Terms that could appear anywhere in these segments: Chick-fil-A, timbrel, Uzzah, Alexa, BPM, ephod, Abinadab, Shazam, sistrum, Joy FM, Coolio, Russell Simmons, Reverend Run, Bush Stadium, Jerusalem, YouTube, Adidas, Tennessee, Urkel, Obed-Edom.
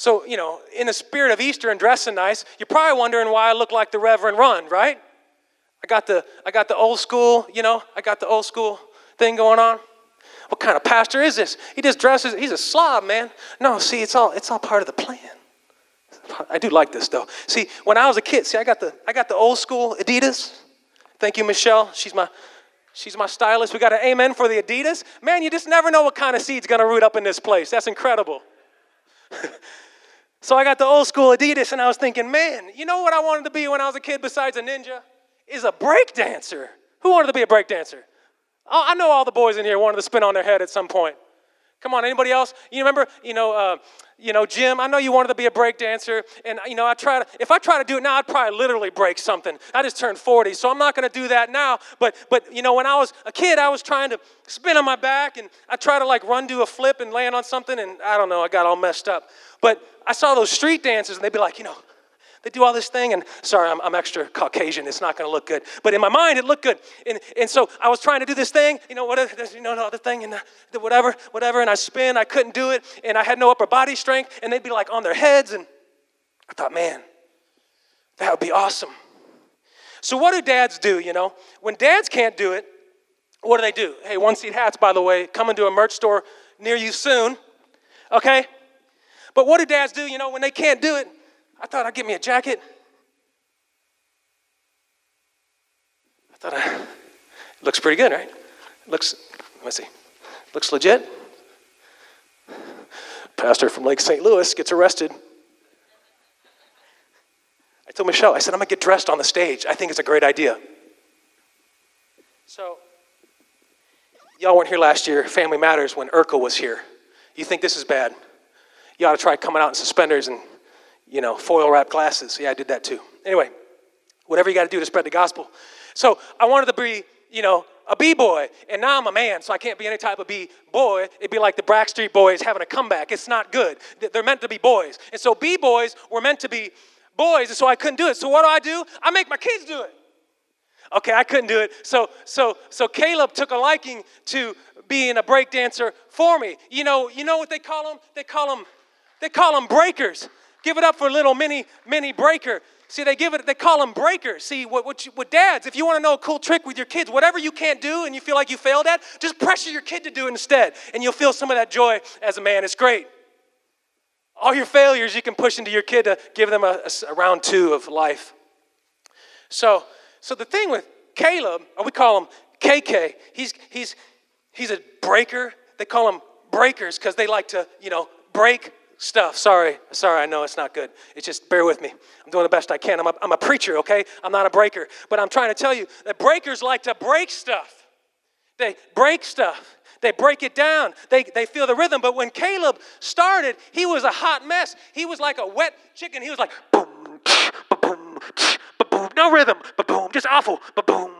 So, you know, in the spirit of Easter and dressing nice, you're probably wondering why I look like the Reverend Run, right? I got the old school, you know, I got the old school thing going on. What kind of pastor is this? He just dresses, he's a slob, man. No, see, it's all part of the plan. I do like this though. See, when I was a kid, see, I got the old school Adidas. Thank you, Michelle. She's my stylist. We got an amen for the Adidas. Man, you just never know what kind of seed's gonna root up in this place. That's incredible. So I got the old school Adidas, and I was thinking, man, you know what I wanted to be when I was a kid besides a ninja? Is a breakdancer. Who wanted to be a breakdancer? Oh, I know all the boys in here wanted to spin on their head at some point. Come on, anybody else? You remember, Jim, I know you wanted to be a breakdancer, and, you know, if I try to do it now, I'd probably literally break something. I just turned 40, so I'm not going to do that now, but, you know, when I was a kid, I was trying to spin on my back, and I tried to, like, run do a flip and land on something, and I don't know, I got all messed up. But I saw those street dancers, and they'd be like, you know, they do all this thing, and sorry, I'm extra Caucasian. It's not going to look good. But in my mind, it looked good. And so I was trying to do this thing, and I spin. I couldn't do it, and I had no upper body strength, and they'd be like on their heads. And I thought, man, that would be awesome. So what do dads do, you know? When dads can't do it, what do they do? Hey, one-seat hats, by the way, coming to a merch store near you soon, okay? But what do dads do, you know, when they can't do it? I thought I'd get me a jacket. It looks pretty good, right? Looks legit. Pastor from Lake St. Louis gets arrested. I told Michelle, I said, I'm going to get dressed on the stage. I think it's a great idea. So, y'all weren't here last year, Family Matters, when Urkel was here. You think this is bad? You ought to try coming out in suspenders and foil wrap glasses. Yeah, I did that too. Anyway, whatever you got to do to spread the gospel. So I wanted to be, a B-boy, and now I'm a man, so I can't be any type of B-boy. It'd be like the Backstreet Boys having a comeback. It's not good. They're meant to be boys. And so B-boys were meant to be boys, and so I couldn't do it. So what do? I make my kids do it. Okay, I couldn't do it. So Caleb took a liking to being a breakdancer for me. You know what they call them? They call them breakers. Give it up for little mini breaker. See, they call them breakers. See, with dads, if you want to know a cool trick with your kids, whatever you can't do and you feel like you failed at, just pressure your kid to do it instead, and you'll feel some of that joy as a man. It's great. All your failures you can push into your kid to give them a round two of life. So the thing with Caleb, or we call him KK, he's a breaker. They call him breakers because they like to, break stuff. Sorry, I know it's not good. It's just, bear with me. I'm doing the best I can. I'm a preacher, okay? I'm not a breaker. But I'm trying to tell you that breakers like to break stuff. They break stuff. They break it down. They feel the rhythm. But when Caleb started, he was a hot mess. He was like a wet chicken. He was like, boom, ba-boom, ba-boom. No rhythm, ba-boom, just awful. Ba-boom,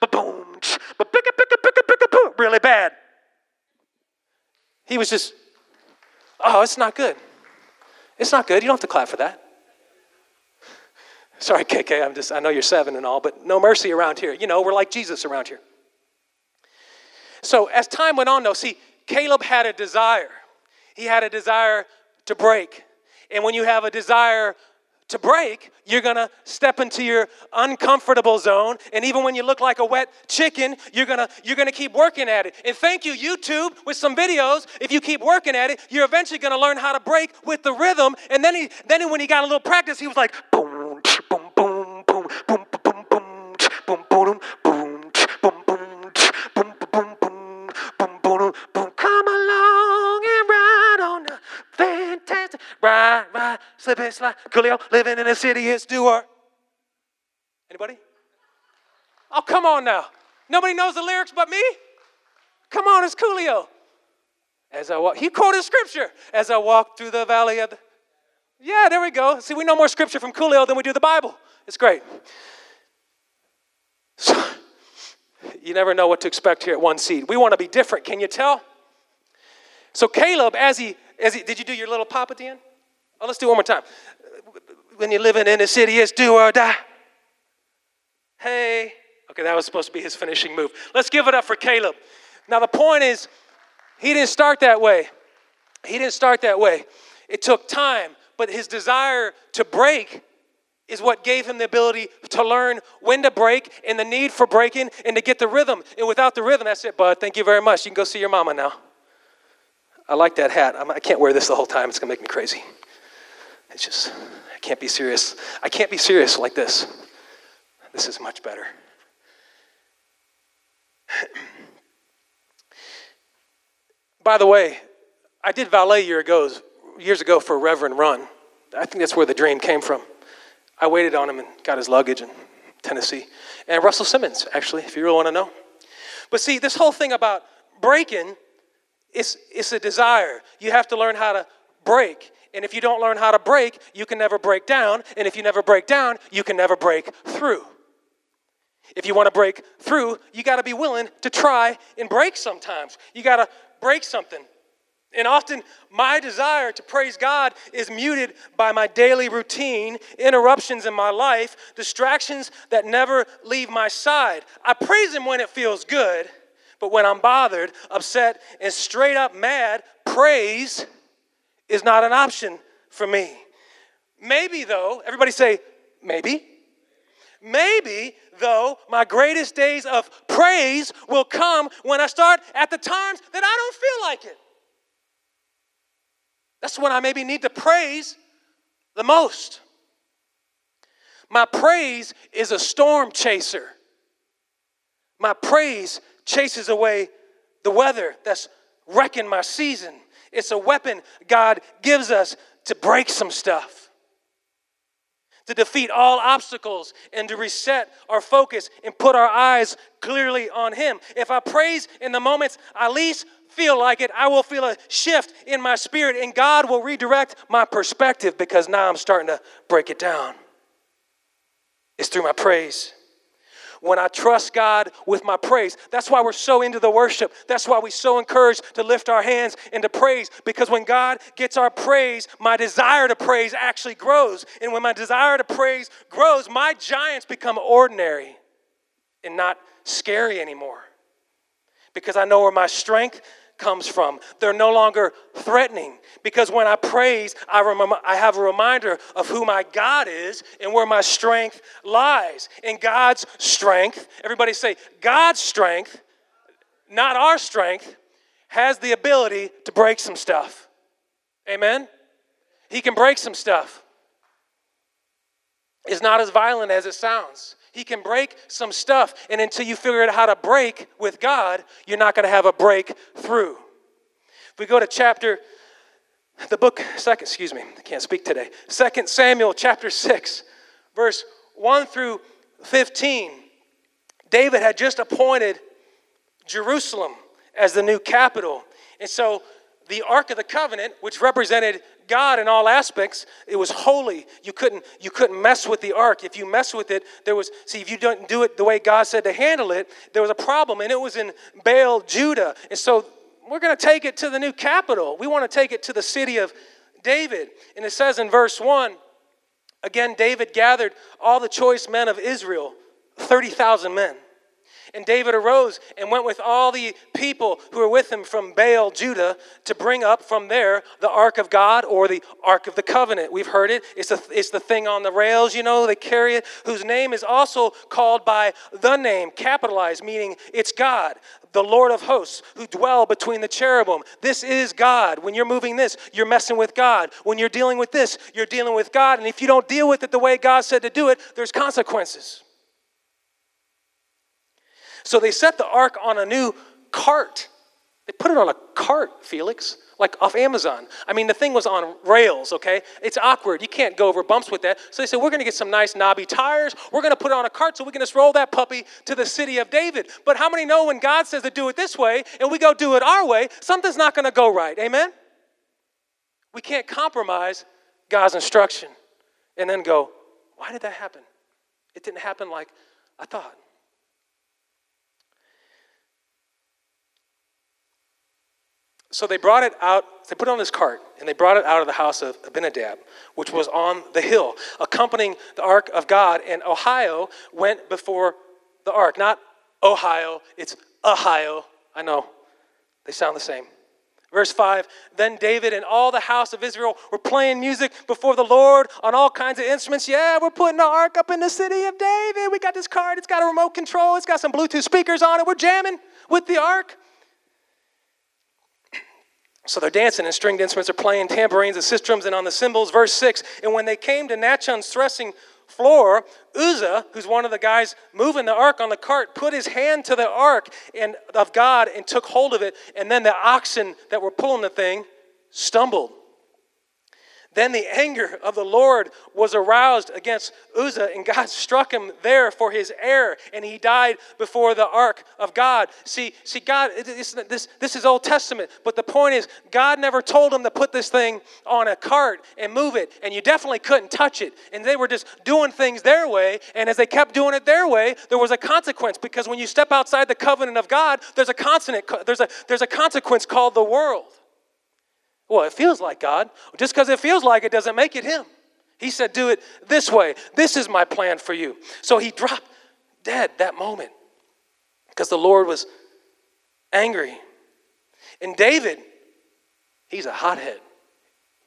ba-boom, ba-picka-picka-picka-picka-poo. Really bad. He was just... Oh, it's not good. It's not good. You don't have to clap for that. Sorry, KK, I know you're 7 and all, but no mercy around here. We're like Jesus around here. So as time went on, though, see, Caleb had a desire. He had a desire to break. And when you have a desire to break, you're going to step into your uncomfortable zone. And even when you look like a wet chicken, you're gonna keep working at it. And thank you, YouTube, with some videos. If you keep working at it, you're eventually going to learn how to break with the rhythm. And then when he got a little practice, he was like, boom, boom, boom, boom, boom, boom, boom, boom, boom, boom, boom, boom, boom, boom, boom, boom. Come along and ride on the fantastic ride. Slip and slide. Coolio, living in a city is doer. Anybody? Oh, come on now. Nobody knows the lyrics but me? Come on, it's Coolio. As I walk, he quoted scripture. As I walk through the valley of the... Yeah, there we go. See, we know more scripture from Coolio than we do the Bible. It's great. So, you never know what to expect here at One Seed. We want to be different. Can you tell? So Caleb, as he did you do your little pop at the end? Oh, let's do it one more time. When you're living in the city, it's do or die. Hey. Okay, that was supposed to be his finishing move. Let's give it up for Caleb. Now, the point is, he didn't start that way. It took time, but his desire to break is what gave him the ability to learn when to break and the need for breaking and to get the rhythm. And without the rhythm, that's it, bud. Thank you very much. You can go see your mama now. I like that hat. I can't wear this the whole time. It's going to make me crazy. It's just, I can't be serious. I can't be serious like this. This is much better. By the way, I did valet years ago for Reverend Run. I think that's where the dream came from. I waited on him and got his luggage in Tennessee. And Russell Simmons, actually, if you really want to know. But see, this whole thing about breaking, it's a desire. You have to learn how to break. And if you don't learn how to break, you can never break down. And if you never break down, you can never break through. If you want to break through, you got to be willing to try and break sometimes. You got to break something. And often my desire to praise God is muted by my daily routine, interruptions in my life, distractions that never leave my side. I praise him when it feels good, but when I'm bothered, upset, and straight up mad, praise is not an option for me. Maybe though, everybody say, maybe. Maybe, though, my greatest days of praise will come when I start at the times that I don't feel like it. That's when I maybe need to praise the most. My praise is a storm chaser. My praise chases away the weather that's wrecking my season. It's a weapon God gives us to break some stuff, to defeat all obstacles, and to reset our focus and put our eyes clearly on him. If I praise in the moments I least feel like it, I will feel a shift in my spirit, and God will redirect my perspective because now I'm starting to break it down. It's through my praise. When I trust God with my praise, that's why we're so into the worship. That's why we're so encouraged to lift our hands and to praise, because when God gets our praise, my desire to praise actually grows. And when my desire to praise grows, my giants become ordinary and not scary anymore, because I know where my strength comes from. They're no longer threatening, because when I praise, I have a reminder of who my God is and where my strength lies. And God's strength, everybody say, God's strength, not our strength, has the ability to break some stuff. Amen? He can break some stuff. It's not as violent as it sounds. He can break some stuff, and until you figure out how to break with God, you're not going to have a breakthrough. If we go to Second Samuel chapter 6, verse 1 through 15. David had just appointed Jerusalem as the new capital, and so the Ark of the Covenant, which represented God in all aspects, it was holy. You couldn't mess with the Ark. If you mess with it, if you don't do it the way God said to handle it, there was a problem, and it was in Baal, Judah. And so we're going to take it to the new capital. We want to take it to the city of David. And it says in verse 1, again, David gathered all the choice men of Israel, 30,000 men. And David arose and went with all the people who were with him from Baal, Judah, to bring up from there the Ark of God, or the Ark of the Covenant. We've heard it. It's the thing on the rails, they carry it, whose name is also called by the name, capitalized, meaning it's God, the Lord of hosts, who dwell between the cherubim. This is God. When you're moving this, you're messing with God. When you're dealing with this, you're dealing with God. And if you don't deal with it the way God said to do it, there's consequences. So they set the ark on a new cart. They put it on a cart, Felix, like off Amazon. I mean, the thing was on rails, okay? It's awkward. You can't go over bumps with that. So they said, we're going to get some nice knobby tires. We're going to put it on a cart so we can just roll that puppy to the city of David. But how many know when God says to do it this way and we go do it our way, something's not going to go right? Amen? We can't compromise God's instruction and then go, why did that happen? It didn't happen like I thought. So they brought it out, they put it on this cart, and they brought it out of the house of Abinadab, which was on the hill, accompanying the ark of God, and Ohio went before the ark. Not Ohio, it's Ohio. I know, they sound the same. Verse 5, then David and all the house of Israel were playing music before the Lord on all kinds of instruments. Yeah, we're putting the ark up in the city of David. We got this cart. It's got a remote control. It's got some Bluetooth speakers on it. We're jamming with the ark. So they're dancing, and stringed instruments are playing, tambourines and sistrums, and on the cymbals. Verse 6, and when they came to Nachon's threshing floor, Uzzah, who's one of the guys moving the ark on the cart, put his hand to the ark and of God and took hold of it, and then the oxen that were pulling the thing stumbled. Then the anger of the Lord was aroused against Uzzah, and God struck him there for his error, and he died before the ark of God. See, God, this is Old Testament, but the point is God never told him to put this thing on a cart and move it, and you definitely couldn't touch it. And they were just doing things their way, and as they kept doing it their way, there was a consequence, because when you step outside the covenant of God, there's a consequence called the world. Well, it feels like God. Just because it feels like it doesn't make it him. He said, do it this way. This is my plan for you. So he dropped dead that moment because the Lord was angry. And David, he's a hothead.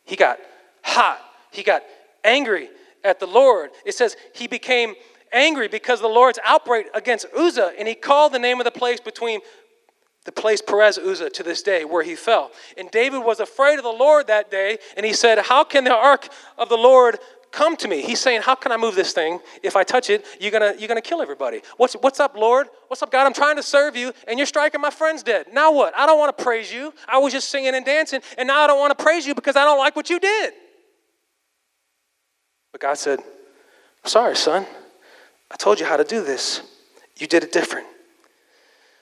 He got hot. He got angry at the Lord. It says he became angry because of the Lord's outbreak against Uzzah, and he called the name of the place between the place Perez Uzzah to this day where he fell. And David was afraid of the Lord that day, and he said, how can the ark of the Lord come to me? He's saying, how can I move this thing? If I touch it, you're gonna kill everybody. What's up, Lord? What's up, God? I'm trying to serve you, and you're striking my friends dead. Now what? I don't want to praise you. I was just singing and dancing, and now I don't want to praise you because I don't like what you did. But God said, I'm sorry, son. I told you how to do this. You did it different.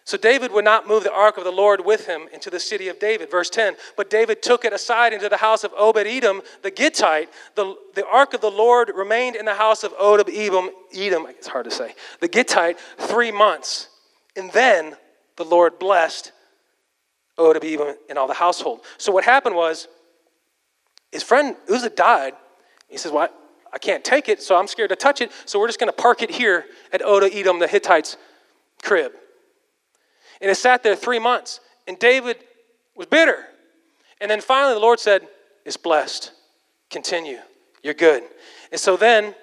So David would not move the ark of the Lord with him into the city of David. Verse 10, but David took it aside into the house of Obed-Edom, the Gittite. The ark of the Lord remained in the house of Obed-Edom, it's hard to say, the Gittite, 3 months. And then the Lord blessed Obed-Edom and all the household. So what happened was, his friend Uzzah died. He says, well, I can't take it, so I'm scared to touch it, so we're just going to park it here at Obed-Edom, the Hittite's crib. And it sat there 3 months. And David was bitter. And then finally the Lord said, it's blessed. Continue. You're good. And so then,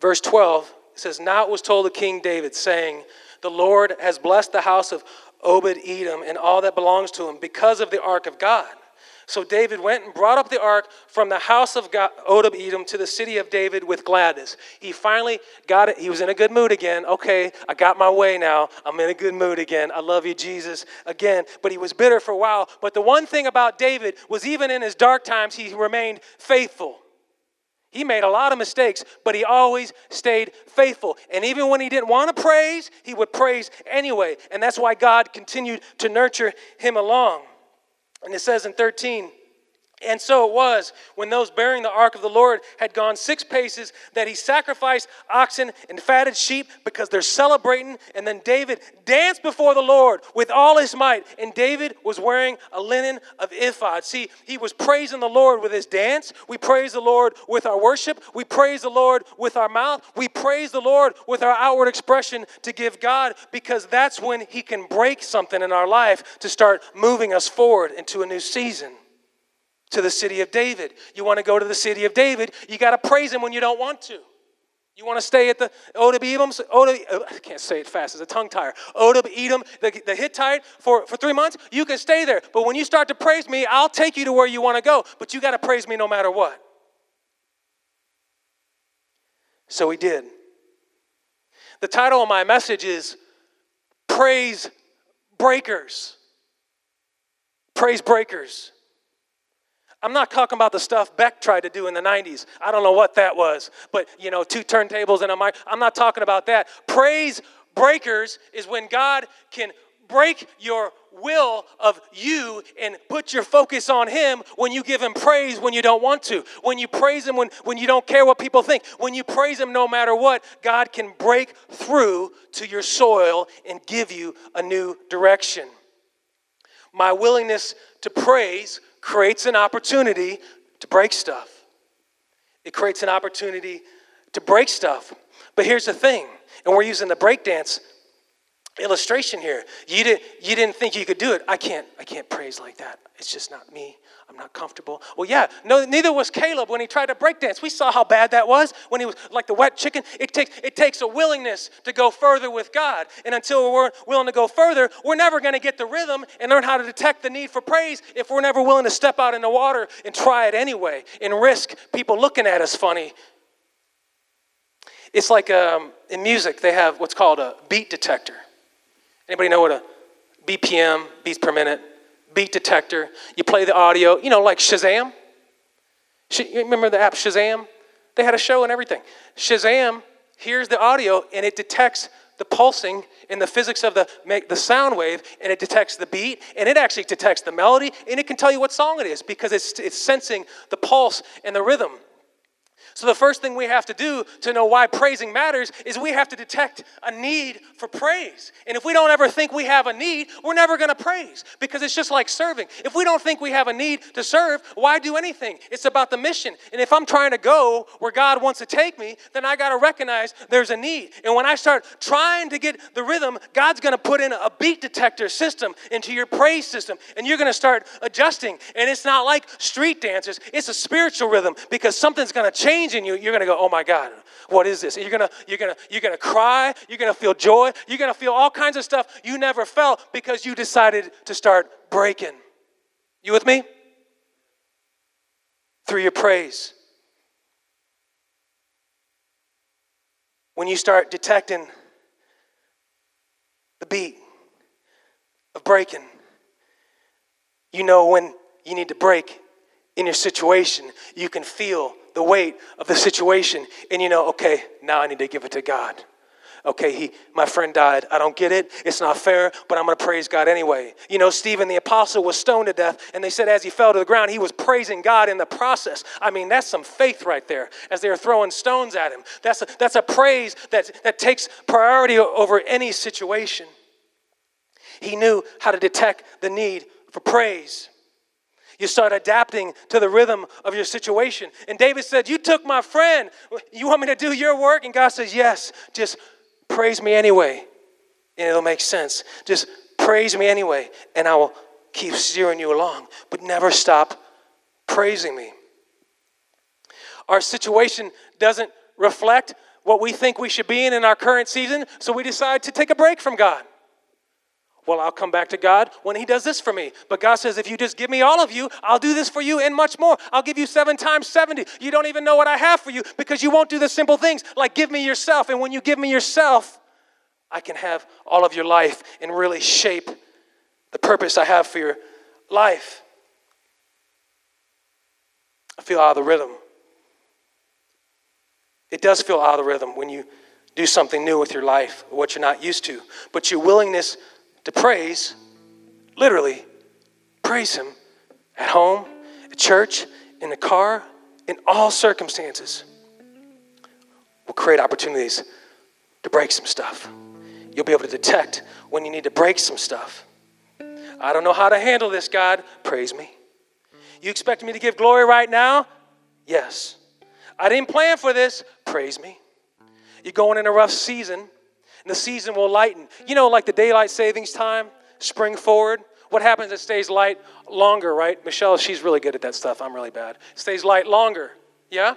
verse 12, it says, now it was told to King David, saying, the Lord has blessed the house of Obed-Edom and all that belongs to him because of the ark of God. So David went and brought up the ark from the house of Obed-Edom to the city of David with gladness. He finally got it. He was in a good mood again. Okay, I got my way now. I'm in a good mood again. I love you, Jesus, again. But he was bitter for a while. But the one thing about David was even in his dark times, he remained faithful. He made a lot of mistakes, but he always stayed faithful. And even when he didn't want to praise, he would praise anyway. And that's why God continued to nurture him along. And it says in 13, and so it was when those bearing the ark of the Lord had gone 6 paces that he sacrificed oxen and fatted sheep because they're celebrating. And then David danced before the Lord with all his might. And David was wearing a linen of ephod. See, he was praising the Lord with his dance. We praise the Lord with our worship. We praise the Lord with our mouth. We praise the Lord with our outward expression to give God, because that's when he can break something in our life to start moving us forward into a new season. To the city of David. You want to go to the city of David, you got to praise him when you don't want to. You want to stay at the Obed-Edom, the Hittite, for 3 months? You can stay there. But when you start to praise me, I'll take you to where you want to go. But you got to praise me no matter what. So he did. The title of my message is Praise Breakers. Praise Breakers. I'm not talking about the stuff Beck tried to do in the 90s. I don't know what that was, but, 2 turntables and a mic. I'm not talking about that. Praise breakers is when God can break your will of you and put your focus on him when you give him praise when you don't want to. When you praise him when you don't care what people think. When you praise him no matter what, God can break through to your soil and give you a new direction. My willingness to praise creates an opportunity to break stuff. It creates an opportunity to break stuff. But here's the thing, and we're using the breakdance illustration here. You didn't think you could do it. I can't praise like that. It's just not me. I'm not comfortable. Well, yeah, no, neither was Caleb when he tried to breakdance. We saw how bad that was when he was like the wet chicken. It takes a willingness to go further with God. And until we're willing to go further, we're never going to get the rhythm and learn how to detect the need for praise if we're never willing to step out in the water and try it anyway and risk people looking at us funny. It's like in music, they have what's called a beat detector. Anybody know what a BPM, beats per minute? Beat detector, you play the audio, like Shazam. You remember the app Shazam? They had a show and everything. Shazam hears the audio, and it detects the pulsing and the physics of the sound wave, and it detects the beat, and it actually detects the melody, and it can tell you what song it is because it's sensing the pulse and the rhythm. So the first thing we have to do to know why praising matters is we have to detect a need for praise. And if we don't ever think we have a need, we're never going to praise, because it's just like serving. If we don't think we have a need to serve, why do anything? It's about the mission. And if I'm trying to go where God wants to take me, then I got to recognize there's a need. And when I start trying to get the rhythm, God's going to put in a beat detector system into your praise system, and you're going to start adjusting. And it's not like street dances. It's a spiritual rhythm, because something's going to change in you. You're going to go, oh my God, what is this? And you're going to cry. You're going to feel joy. You're going to feel all kinds of stuff you never felt because you decided to start breaking. You with me? Through your praise. When you start detecting the beat of breaking, you know when you need to break in your situation. You can feel the weight of the situation, and okay, now I need to give it to God. Okay, my friend died. I don't get it. It's not fair, but I'm going to praise God anyway. Stephen the apostle was stoned to death, and they said as he fell to the ground, he was praising God in the process. I mean, that's some faith right there as they were throwing stones at him. That's a praise that takes priority over any situation. He knew how to detect the need for praise. You start adapting to the rhythm of your situation. And David said, you took my friend. You want me to do your work? And God says, yes, just praise me anyway, and it'll make sense. Just praise me anyway, and I will keep steering you along. But never stop praising me. Our situation doesn't reflect what we think we should be in our current season, so we decide to take a break from God. Well, I'll come back to God when he does this for me. But God says, if you just give me all of you, I'll do this for you and much more. I'll give you 7 times 70. You don't even know what I have for you, because you won't do the simple things like give me yourself. And when you give me yourself, I can have all of your life and really shape the purpose I have for your life. I feel out of the rhythm. It does feel out of the rhythm when you do something new with your life, or what you're not used to. But your willingness to praise, literally, praise him at home, at church, in the car, in all circumstances, will create opportunities to break some stuff. You'll be able to detect when you need to break some stuff. I don't know how to handle this, God. Praise me. You expect me to give glory right now? Yes. I didn't plan for this. Praise me. You're going in a rough season. And the season will lighten. Like the daylight savings time, spring forward. What happens? It stays light longer, right? Michelle, she's really good at that stuff. I'm really bad. It stays light longer, yeah?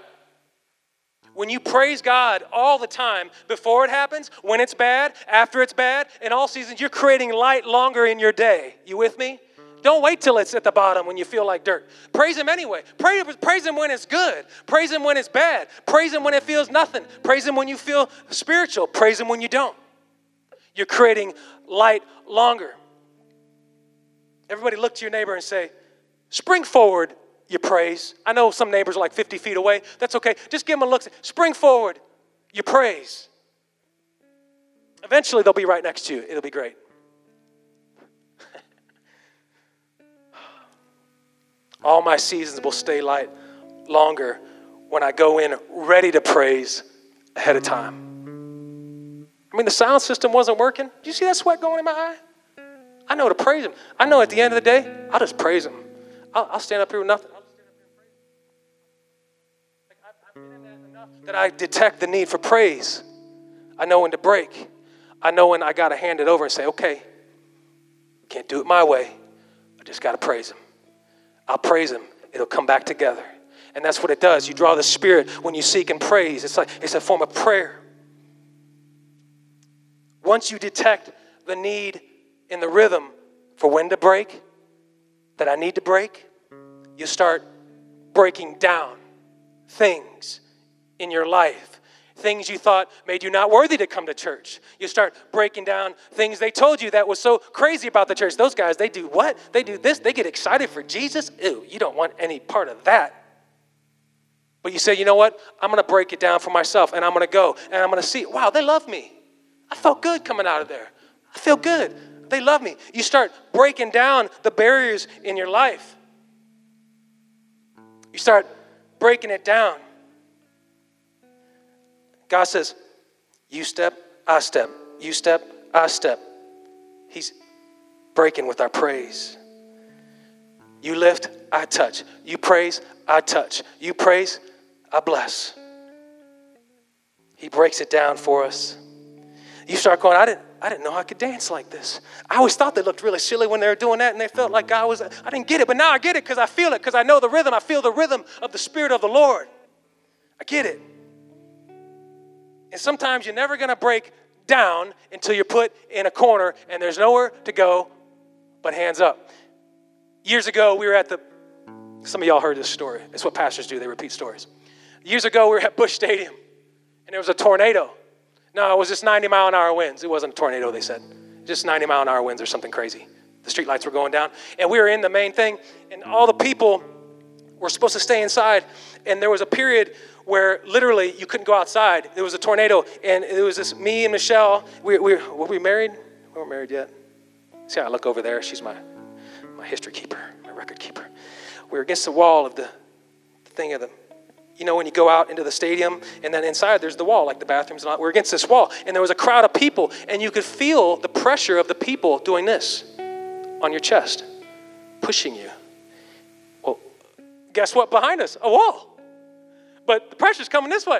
When you praise God all the time, before it happens, when it's bad, after it's bad, in all seasons, you're creating light longer in your day. You with me? Don't wait till it's at the bottom when you feel like dirt. Praise him anyway. Praise him when it's good. Praise him when it's bad. Praise him when it feels nothing. Praise him when you feel spiritual. Praise him when you don't. You're creating light longer. Everybody look to your neighbor and say, spring forward your praise. I know some neighbors are like 50 feet away. That's okay. Just give them a look. Spring forward your praise. Eventually they'll be right next to you. It'll be great. All my seasons will stay light longer when I go in ready to praise ahead of time. I mean, the sound system wasn't working. Do you see that sweat going in my eye? I know to praise him. I know at the end of the day, I'll just praise him. I'll stand up here with nothing. I'll just stand up here and praise him. I've been in that enough that I detect the need for praise. I know when to break. I know when I got to hand it over and say, okay, can't do it my way. I just got to praise him. I'll praise him. It'll come back together. And that's what it does. You draw the Spirit when you seek and praise. It's like it's a form of prayer. Once you detect the need in the rhythm for when to break, that I need to break, you start breaking down things in your life. Things you thought made you not worthy to come to church. You start breaking down things they told you that was so crazy about the church. Those guys, they do what? They do this. They get excited for Jesus. Ew, you don't want any part of that. But you say, you know what? I'm going to break it down for myself, and I'm going to go, and I'm going to see, wow, they love me. I felt good coming out of there. I feel good. They love me. You start breaking down the barriers in your life. You start breaking it down. God says, you step, I step. You step, I step. He's breaking with our praise. You lift, I touch. You praise, I touch. You praise, I bless. He breaks it down for us. You start going, I didn't know I could dance like this. I always thought they looked really silly when they were doing that, and they felt like I didn't get it. But now I get it because I feel it, because I know the rhythm. I feel the rhythm of the Spirit of the Lord. I get it. And sometimes you're never going to break down until you're put in a corner and there's nowhere to go but hands up. Years ago, we were at the, some of y'all heard this story. It's what pastors do. They repeat stories. Years ago, we were at Bush Stadium, and there was a tornado. No, it was just 90-mile-an-hour winds. It wasn't a tornado, they said. Just 90-mile-an-hour winds or something crazy. The streetlights were going down, and we were in the main thing, and all the people were supposed to stay inside, and there was a period where literally you couldn't go outside. There was a tornado, and it was just me and Michelle. Were we married? We weren't married yet. See how I look over there? She's my history keeper, my record keeper. We were against the wall of the thing of the, you know, when you go out into the stadium, and then inside there's the wall, like the bathrooms and all. We're against this wall, and there was a crowd of people, and you could feel the pressure of the people doing this on your chest, pushing you. Well, guess what? Behind us, a wall. But the pressure's coming this way.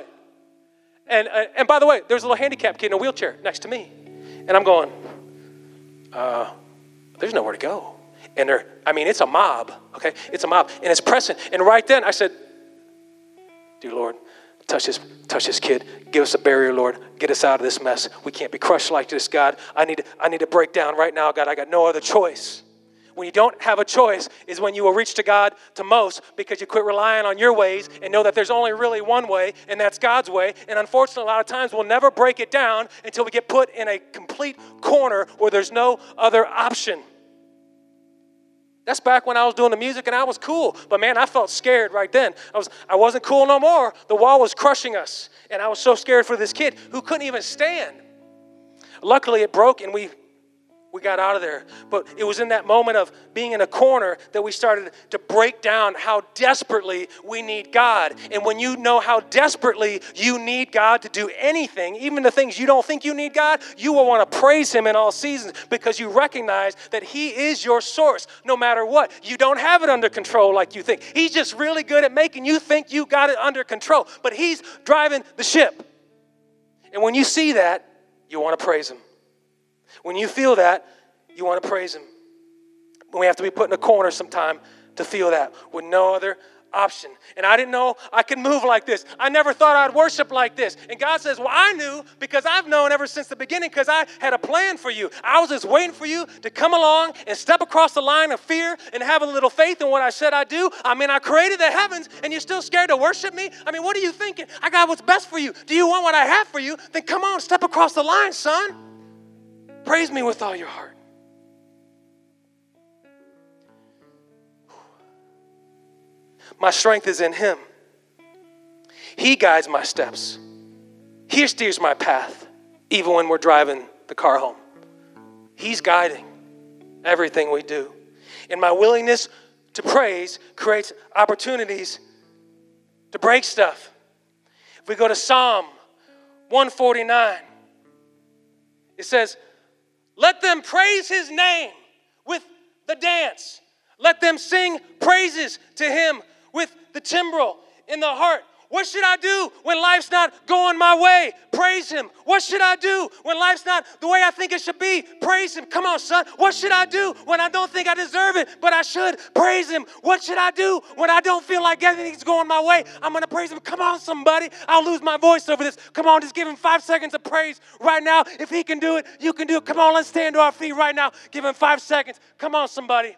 And by the way, there's a little handicapped kid in a wheelchair next to me, and I'm going, there's nowhere to go. And they're, I mean, it's a mob, okay? It's a mob, and it's pressing. And right then, I said, dear Lord, touch this kid. Give us a barrier, Lord. Get us out of this mess. We can't be crushed like this, God. I need to break down right now, God. I got no other choice. When you don't have a choice is when you will reach to God the most, because you quit relying on your ways and know that there's only really one way, and that's God's way. And unfortunately, a lot of times we'll never break it down until we get put in a complete corner where there's no other option. That's back when I was doing the music and I was cool. But man, I felt scared right then. I wasn't cool no more. The wall was crushing us. And I was so scared for this kid who couldn't even stand. Luckily it broke and we got out of there. But it was in that moment of being in a corner that we started to break down how desperately we need God. And when you know how desperately you need God to do anything, even the things you don't think you need God, you will want to praise him in all seasons because you recognize that he is your source no matter what. You don't have it under control like you think. He's just really good at making you think you got it under control, but he's driving the ship. And when you see that, you want to praise him. When you feel that, you want to praise him. When we have to be put in a corner sometime to feel that with no other option. And I didn't know I could move like this. I never thought I'd worship like this. And God says, well, I knew because I've known ever since the beginning because I had a plan for you. I was just waiting for you to come along and step across the line of fear and have a little faith in what I said I do. I mean, I created the heavens and you're still scared to worship me? I mean, what are you thinking? I got what's best for you. Do you want what I have for you? Then come on, step across the line, son. Praise me with all your heart. My strength is in him. He guides my steps. He steers my path, even when we're driving the car home. He's guiding everything we do. And my willingness to praise creates opportunities to break stuff. If we go to Psalm 149, it says, let them praise his name with the dance. Let them sing praises to him with the timbrel in the heart. What should I do when life's not going my way? Praise him. What should I do when life's not the way I think it should be? Praise him. Come on, son. What should I do when I don't think I deserve it, but I should? Praise him. What should I do when I don't feel like everything's going my way? I'm going to praise him. Come on, somebody. I'll lose my voice over this. Come on, just give him 5 seconds of praise right now. If he can do it, you can do it. Come on, let's stand to our feet right now. Give him 5 seconds. Come on, somebody.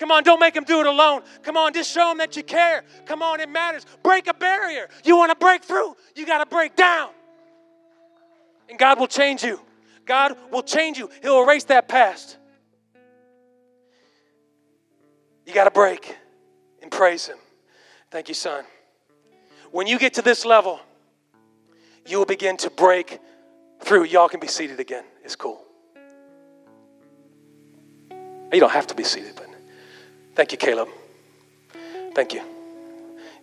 Come on, don't make him do it alone. Come on, just show him that you care. Come on, it matters. Break a barrier. You want to break through, you got to break down. And God will change you. God will change you. He'll erase that past. You got to break and praise him. Thank you, son. When you get to this level, you will begin to break through. Y'all can be seated again. It's cool. You don't have to be seated, but... Thank you, Caleb. Thank you.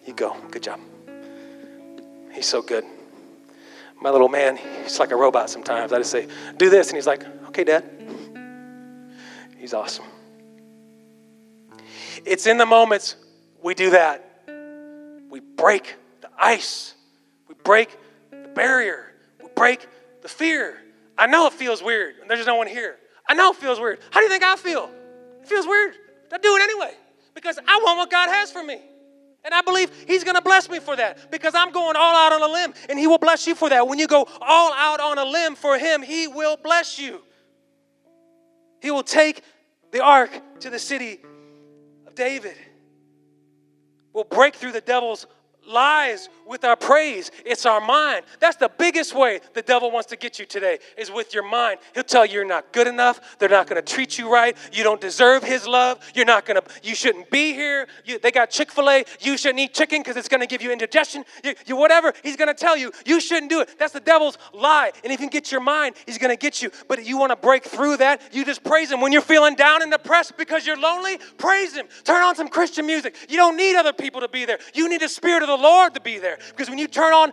You go. Good job. He's so good. My little man, he's like a robot sometimes. I just say, do this. And he's like, okay, Dad. He's awesome. It's in the moments we do that. We break the ice. We break the barrier. We break the fear. I know it feels weird. There's no one here. I know it feels weird. How do you think I feel? It feels weird. I do it anyway because I want what God has for me. And I believe he's going to bless me for that because I'm going all out on a limb, and he will bless you for that. When you go all out on a limb for him, he will bless you. He will take the ark to the city of David. We'll break through the devil's lies with our praise. It's our mind. That's the biggest way the devil wants to get you today, is with your mind. He'll tell you you're not good enough. They're not going to treat you right. You don't deserve his love. You're not going to, you shouldn't be here. They got Chick-fil-A. You shouldn't eat chicken because it's going to give you indigestion. You whatever. He's going to tell you, you shouldn't do it. That's the devil's lie. And if he can get your mind, he's going to get you. But you want to break through that, you just praise him. When you're feeling down and depressed because you're lonely, praise him. Turn on some Christian music. You don't need other people to be there. You need the Spirit of the Lord to be there, because when you turn on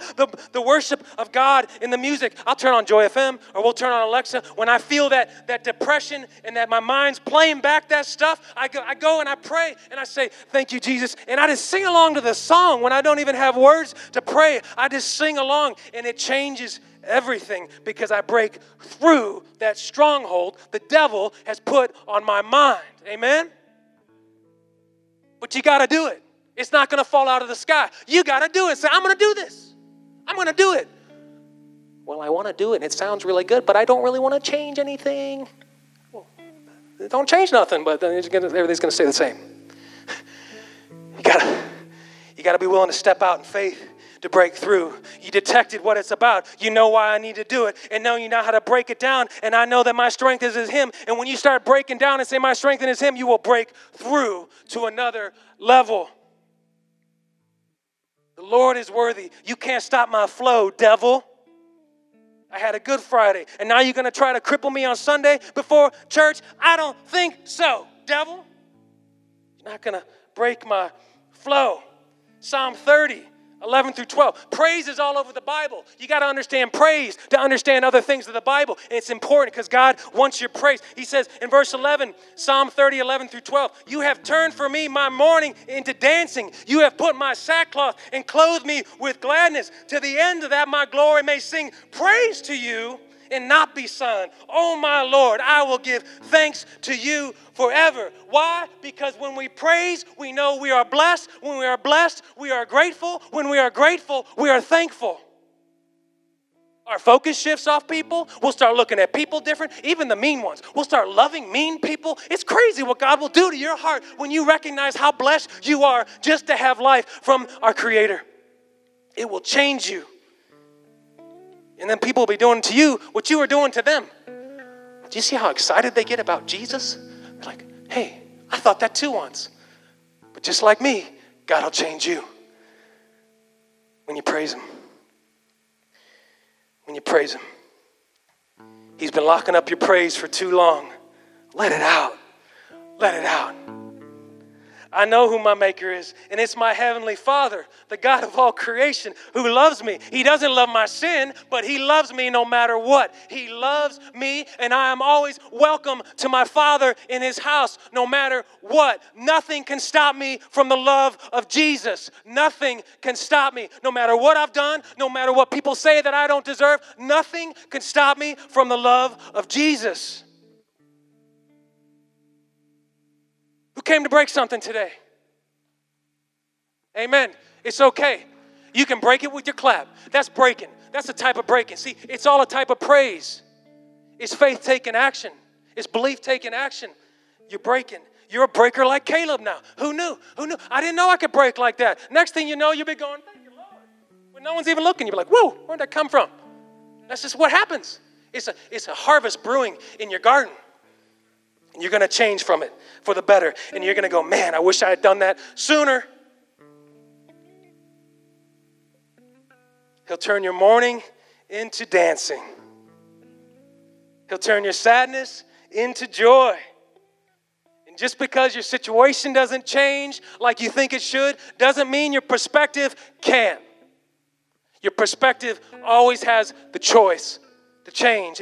the worship of God in the music, I'll turn on Joy FM or we'll turn on Alexa. When I feel that depression and that my mind's playing back that stuff, I go and I pray and I say, thank you, Jesus. And I just sing along to the song when I don't even have words to pray. I just sing along, and it changes everything because I break through that stronghold the devil has put on my mind. Amen? But you got to do it. It's not going to fall out of the sky. You got to do it. Say, I'm going to do this. I'm going to do it. Well, I want to do it, and it sounds really good, but I don't really want to change anything. Well, don't change nothing, but then everything's going to stay the same. You got to be willing to step out in faith to break through. You detected what it's about. You know why I need to do it. And now you know how to break it down. And I know that my strength is in him. And when you start breaking down and say, my strength is him, you will break through to another level. The Lord is worthy. You can't stop my flow, devil. I had a good Friday, and now you're going to try to cripple me on Sunday before church? I don't think so, devil. You're not going to break my flow. Psalm 30. 11 through 12. Praise is all over the Bible. You got to understand praise to understand other things of the Bible. And it's important because God wants your praise. He says in verse 11, Psalm 30, 11 through 12, you have turned for me my mourning into dancing. You have put my sackcloth and clothed me with gladness, to the end of that my glory may sing praise to you and not be silent. Oh, my Lord, I will give thanks to you forever. Why? Because when we praise, we know we are blessed. When we are blessed, we are grateful. When we are grateful, we are thankful. Our focus shifts off people. We'll start looking at people different, even the mean ones. We'll start loving mean people. It's crazy what God will do to your heart when you recognize how blessed you are just to have life from our Creator. It will change you. And then people will be doing to you what you were doing to them. Do you see how excited they get about Jesus? They're like, hey, I thought that too once. But just like me, God will change you when you praise him. When you praise him. He's been locking up your praise for too long. Let it out. Let it out. I know who my maker is, and it's my heavenly Father, the God of all creation, who loves me. He doesn't love my sin, but he loves me no matter what. He loves me, and I am always welcome to my Father in his house no matter what. Nothing can stop me from the love of Jesus. Nothing can stop me. No matter what I've done, no matter what people say that I don't deserve, nothing can stop me from the love of Jesus. Who came to break something today? Amen. It's okay. You can break it with your clap. That's breaking. That's a type of breaking. See, it's all a type of praise. It's faith taking action. It's belief taking action. You're breaking. You're a breaker like Caleb now. Who knew? Who knew? I didn't know I could break like that. Next thing you know, you'll be going, thank you, Lord. When no one's even looking, you'll be like, whoa, where'd that come from? That's just what happens. It's a harvest brewing in your garden. And you're going to change from it for the better. And you're going to go, man, I wish I had done that sooner. He'll turn your mourning into dancing. He'll turn your sadness into joy. And just because your situation doesn't change like you think it should, doesn't mean your perspective can. Your perspective always has the choice to change.